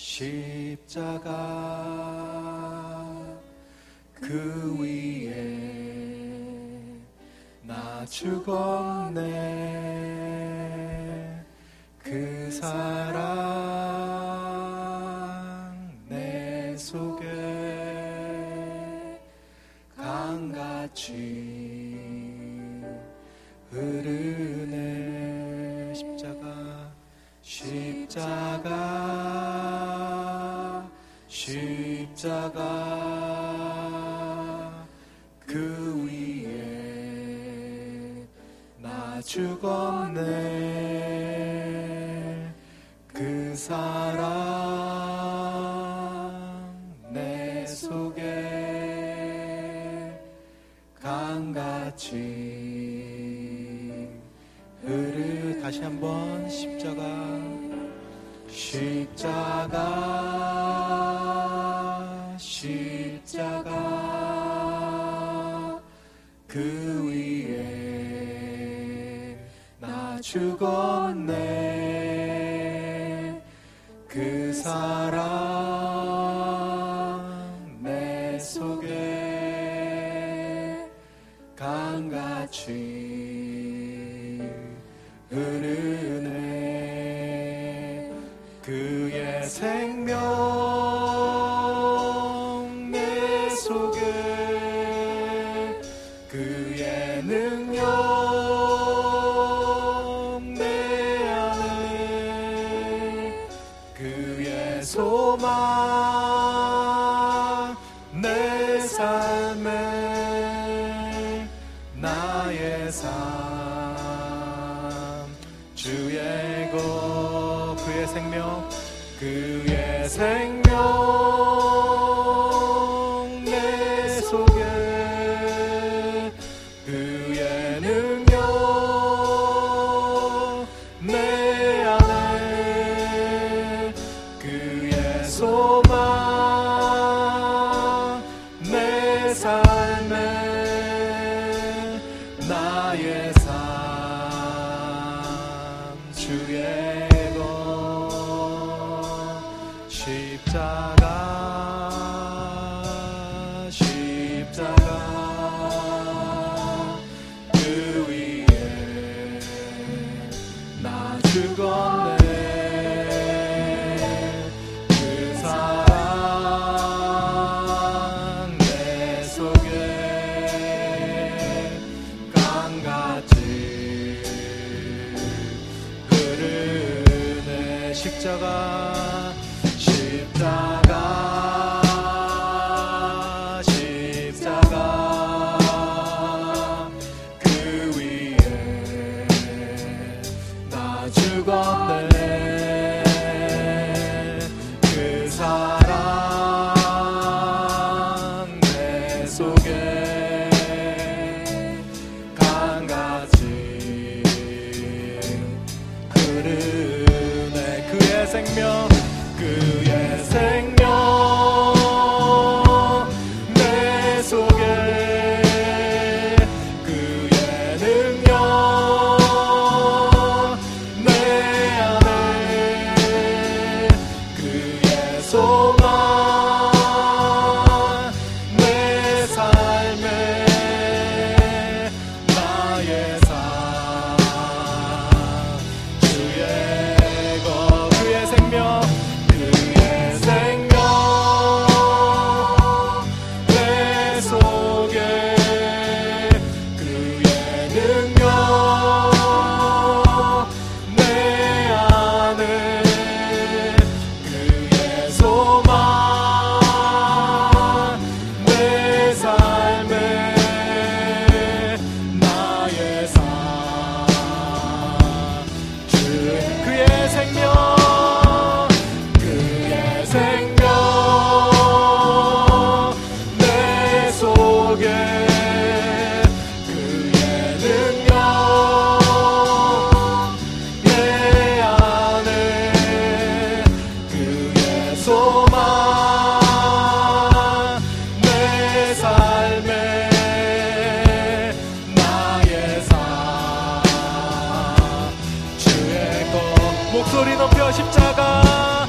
십자가 그 위에 나 죽었네. 그 사랑 내 속에 강같이 흐르네. 십자가 그 위에 나 죽었네. 그 사랑 내 속에 강같이 흐르. 다시 한번 십자가 그 위에 나 죽었네. 그 사랑 내 속에 강같이 흐르네. 그의 생명 그의 생명 내 속에 그의 능력 내 안에 그의 소망 내 삶에 나의 삶 주의 십자가 그 위에 나 죽었네. 그 사랑 내 속에 강같이 흐르네. 십자가 그 위에 나 죽었네. 그 사랑 내 속에 강같이 흐르네. 그의 생명 그의 생명 내 속에 그의 능력 내 안에 그의 소망 내 삶에 나의 삶 주의 것. 그의 생명 목소리 높여 십자가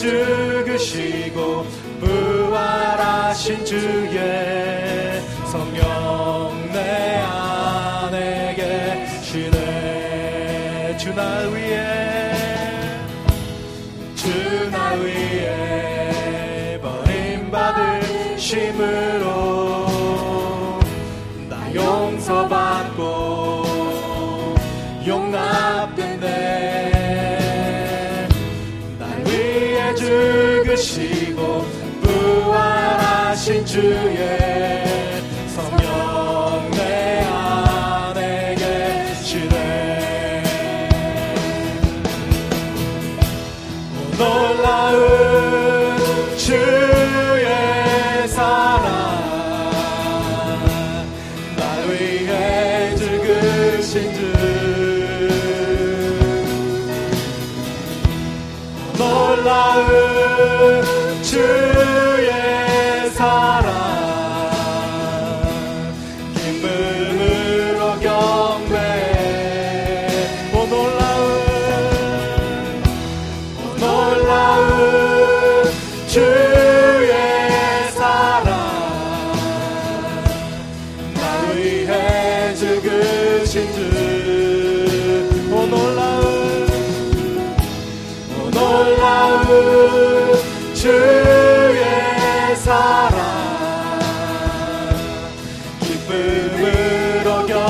죽으시고 부활하신 주의 성령 내 안에 계시네. 주 나 위에, 주 나 위에 버림받으심으로 나 용서받고 용납된네. 죽으시고 부활하신 주의 성령 내 안에 계시네. 오 놀라운 주의 사랑 날 위해 죽으신 주. 오 놀라운 주의 사랑 기쁨으로 경배해.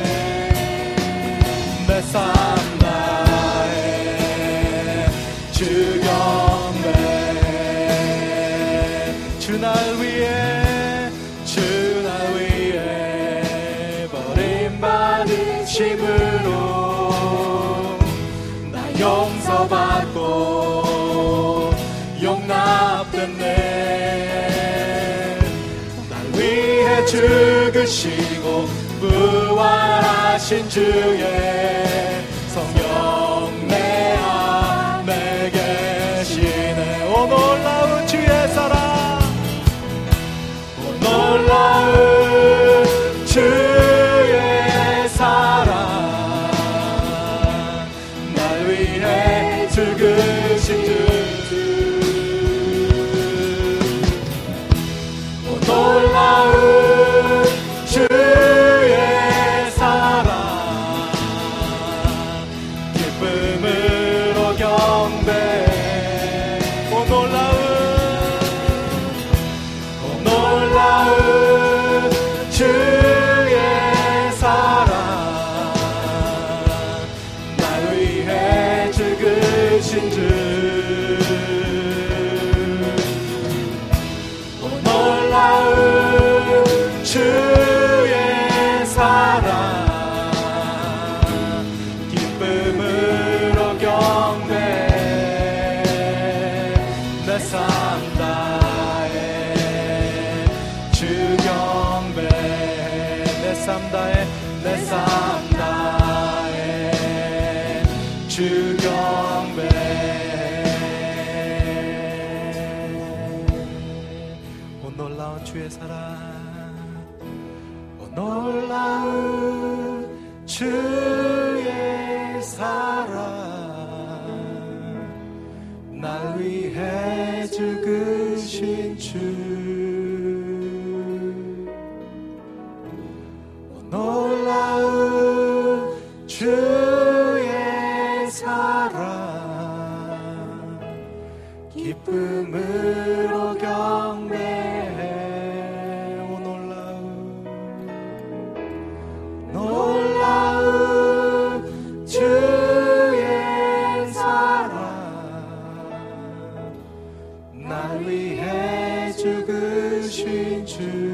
오 놀라운, 오 놀라운 주의 사랑 나 위해 죽으신 주. 오 놀라운, 오 놀라운 주 사랑 기쁨으로 경배해. 내 삶 나의 주 경배해. 주 날 위해, 주 날 위해 버림받으심으로 나 용서받고 죽으시고 부활하신 주의 성령 내 안에 계시네. 오 놀라운 주의 사랑, 오 놀라운 주의 사랑 날 위해 죽으신 주. 오 놀라운 주의 사랑 기쁨으로 경배해. 오 놀라운, 오 놀라운 주의 사랑 날 위해 죽으신 주. 오 놀라운 주 삼다의 내 삶 주의 사랑 날 위해 죽으신 주 놀라운 주의 사랑 기쁨으로 경배해 오 놀라운 주의 사랑 날 위해 죽으신 주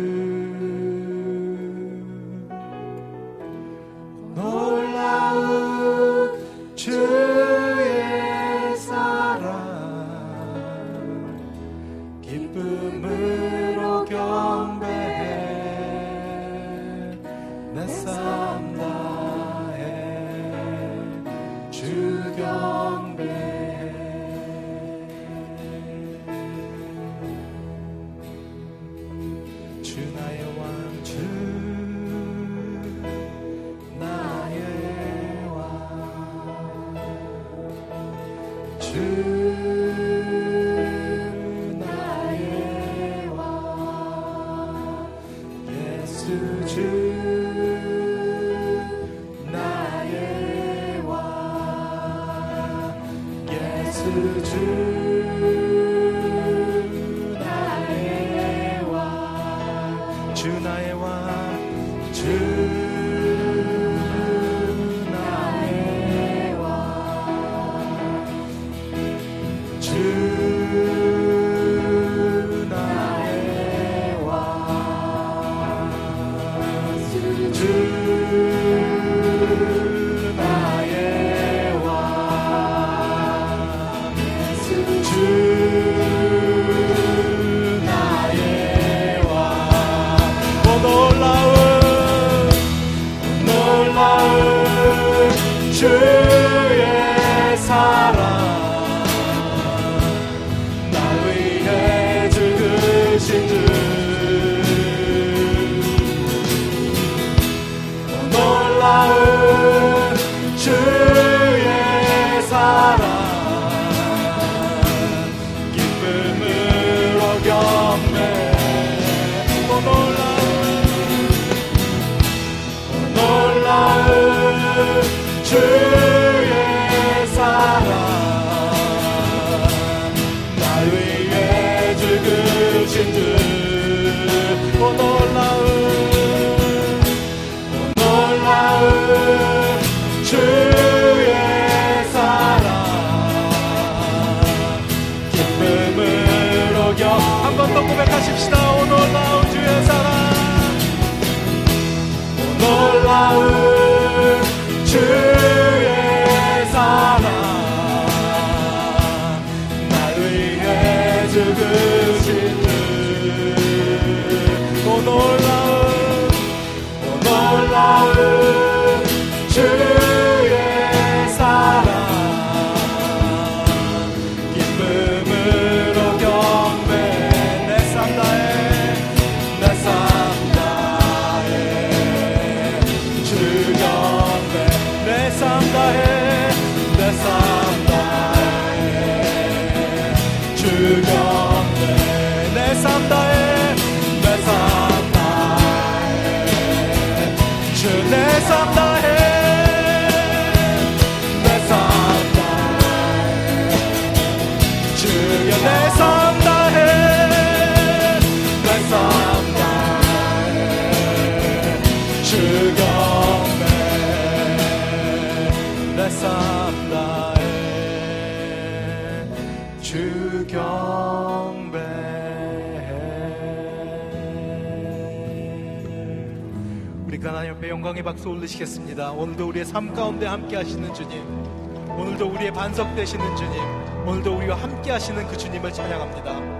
영광의 박수 올리시겠습니다. 오늘도 우리의 삶 가운데 함께 하시는 주님, 오늘도 우리의 반석 되시는 주님, 오늘도 우리와 함께 하시는 그 주님을 찬양합니다.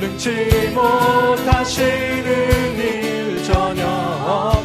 능치 못하시는 일 전혀 없네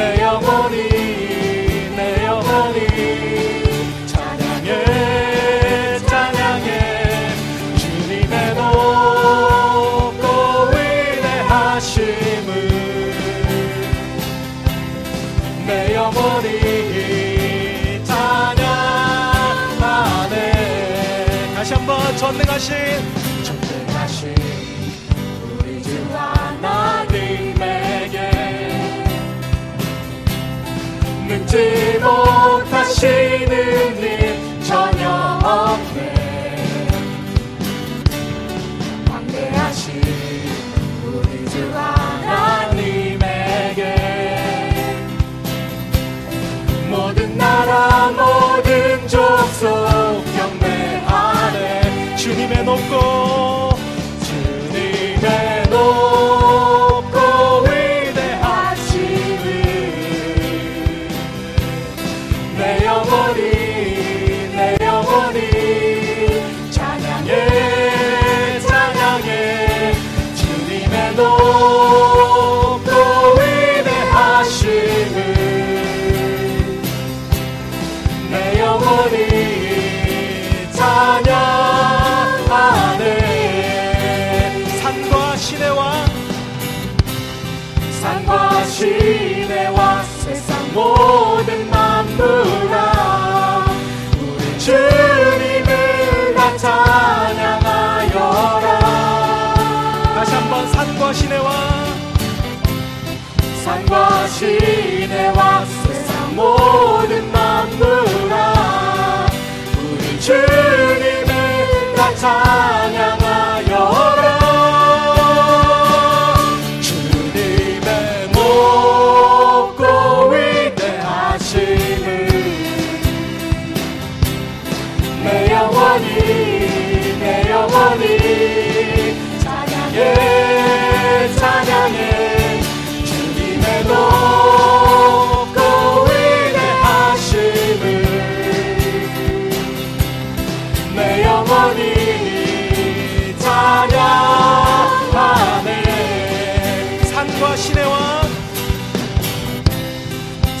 내 영혼이 내 영혼이 찬양해 찬양해 주님의 높고 위대하심을 내 영혼이 찬양하네. 다시 한번 전능하신 지 못하시는 일 전혀 없네. 광대하신 우리 주 하나님에게 모든 나라 모든 족속 경배하네. 주님의 높고 주님의 높고 내 영혼이 찬양해 찬양해 주님의 높고 위대하심을 내 영혼이 찬양하네. 산과 시내와 산과 시내와 세상 모든 만물아 우리 주님을 다 찬양하여라. 다시 한번 산과 시내와 산과 시내와 세상 모든 만물아 우리 주님을 다 찬양하여라. 내 영혼이 찬양해 찬양해 주님의 높고 위대하심을 내 영혼이 찬양하네. 산과 시내와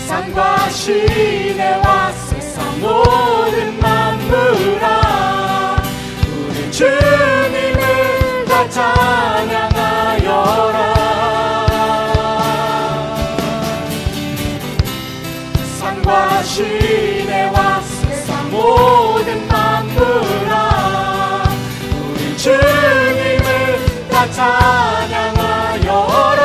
산과 시내와 세상 모든 만물아 우리 주님을 다 찬양하여라. 산과 시내와 세상 모든 만물아 우리 주님을 다 찬양하여라.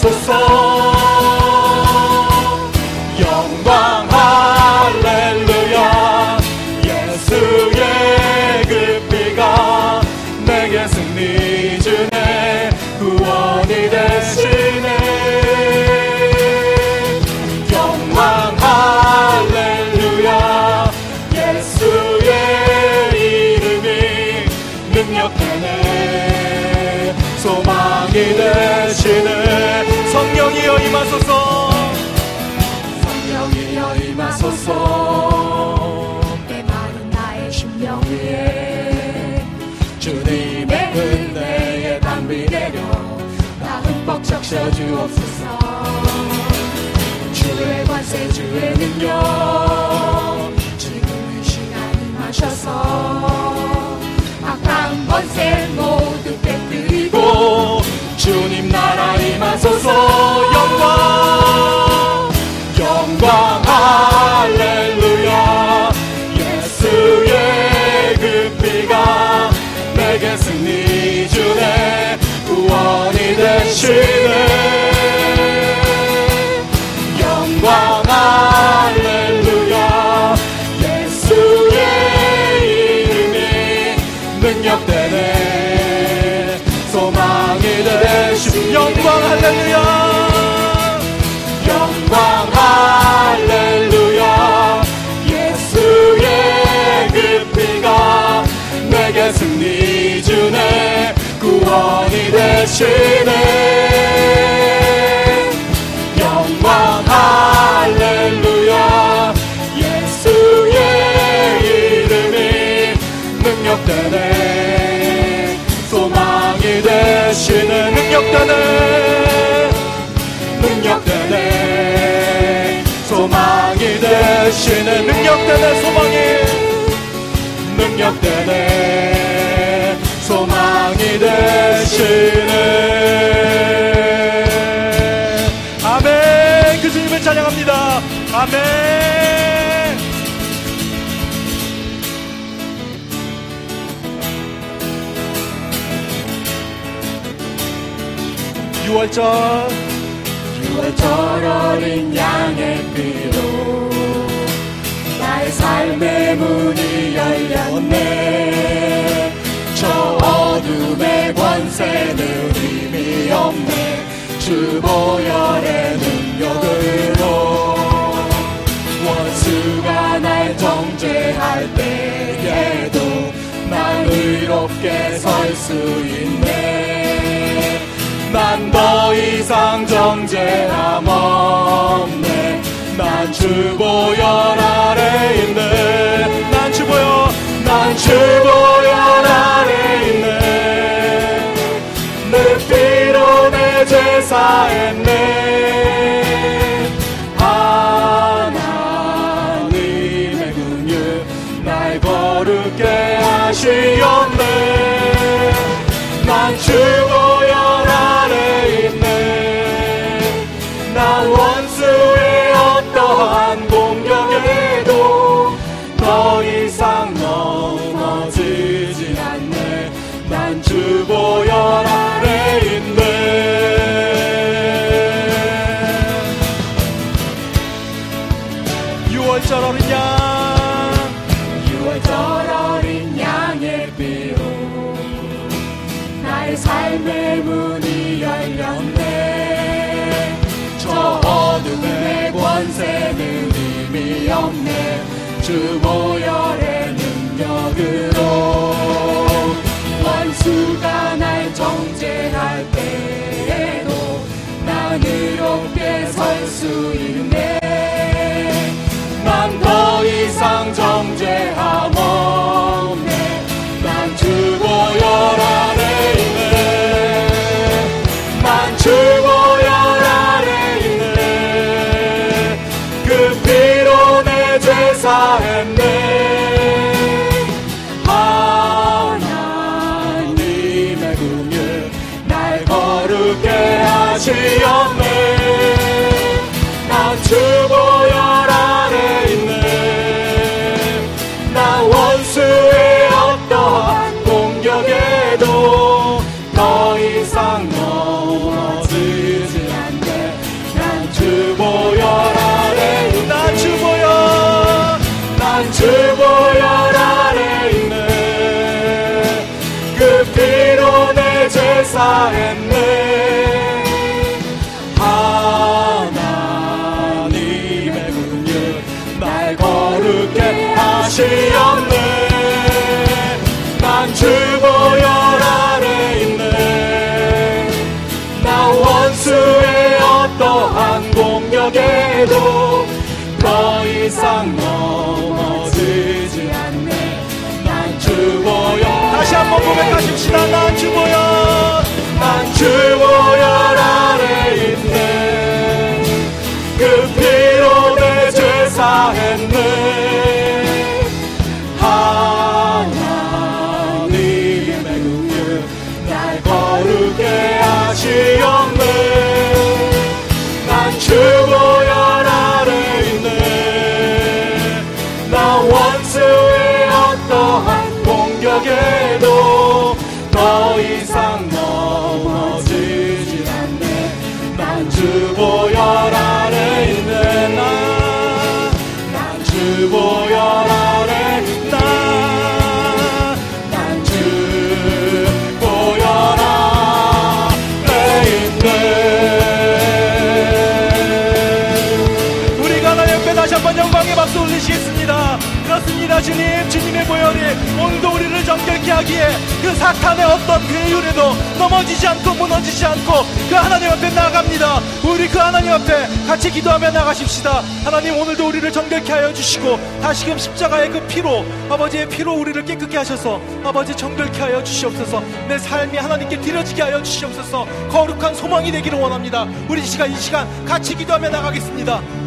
소서 영광 할렐루야. 임하소서. 성령이여 임하소서. 때마른 나의 심령 위에 주님의 은혜의 담비 내려 나 흠뻑 적셔주옵소서. 주의 관세 주의 능력 지금 이 시간 임하셔서 악한 권세 모두 깨뜨리고 주님 나라 임하소서. 영광 영광 할렐루야. 예수의 그 피가 내게 승리 주네. 구원이 되시네. 영광 할렐루야. 예수의 이름이 능력되네. 영광 할렐루야. 영광 할렐루야. 예수의 그 피가 내게 승리 주네. 구원이 되시네. 영광 할렐루야. 예수의 이름이 능력되네. 소망이 되시네. 능력되네. 소망이 되시는 능력되네. 소망이 능력되네. 소망이 되시네. 아멘. 그 주님을 찬양합니다. 아멘. 유월절 어린 양의 피로 나의 삶의 문이 열렸네. 저 어둠의 권세는 의미 없네. 주 보혈의 능력으로 원수가 날 정죄할 때에도 난 의롭게 설 수 있네. 난 더 이상 정죄함 없네. 난 주 보혈 아래 있네. 난 주 보혈 아래 있네. 내 피로 내 제사했네. 하나님의 긍휼 날 거룩게 하시었네. 난 주 보혈 원수의 어떠한 공격에도 더 이상 넘어지지 않네. 난 주 보혈 아래 있네. 유월절 어린 양의 피로 나의 삶의 문이 열렸네. 어둠의 권세는 의미 없네. 주 보혈의 능력으로 원수가 날 정죄할 때에도 난 의롭게 설 수 있네. 난 더 이상 정죄함 없네. 난 주 보혈 아래 있네. 난 주 보혈 사했네. 하나님의 긍휼 날 거룩게 하시었네. 난 주 보혈 아래 있네. 난 원수의 어떠한 공격에도 더 이상 넘어지지 않네. 난 주 보혈 아래 있네. 주 보혈 아래 있네. 그 피로 내 제사했네. 하나님의 긍휼 날 거룩게 하시었네. 난 주 보혈 아래 있네. 나 원수의 어떠한 마지막에도 더 이상 넘어지지 않네. 난 주보혈 아래 있는 난 주보혈 아래 있다. 난 주보혈 아래 있네. 우리 가나 옆에 다시 한번 영광의 박수 올리시겠습니다. 그렇습니다. 주님의 보혈이 오늘도 우리를 정결케 하기에 그 사탄의 어떤 그 이유라도 넘어지지 않고 무너지지 않고 그 하나님 앞에 나아갑니다. 우리 그 하나님 앞에 같이 기도하며 나가십시다. 하나님, 오늘도 우리를 정결케 하여 주시고 다시금 십자가의 그 피로, 아버지의 피로 우리를 깨끗게 하셔서 아버지 정결케 하여 주시옵소서. 내 삶이 하나님께 드려지게 하여 주시옵소서. 거룩한 소망이 되기를 원합니다. 우리 이 시간 같이 기도하며 나가겠습니다.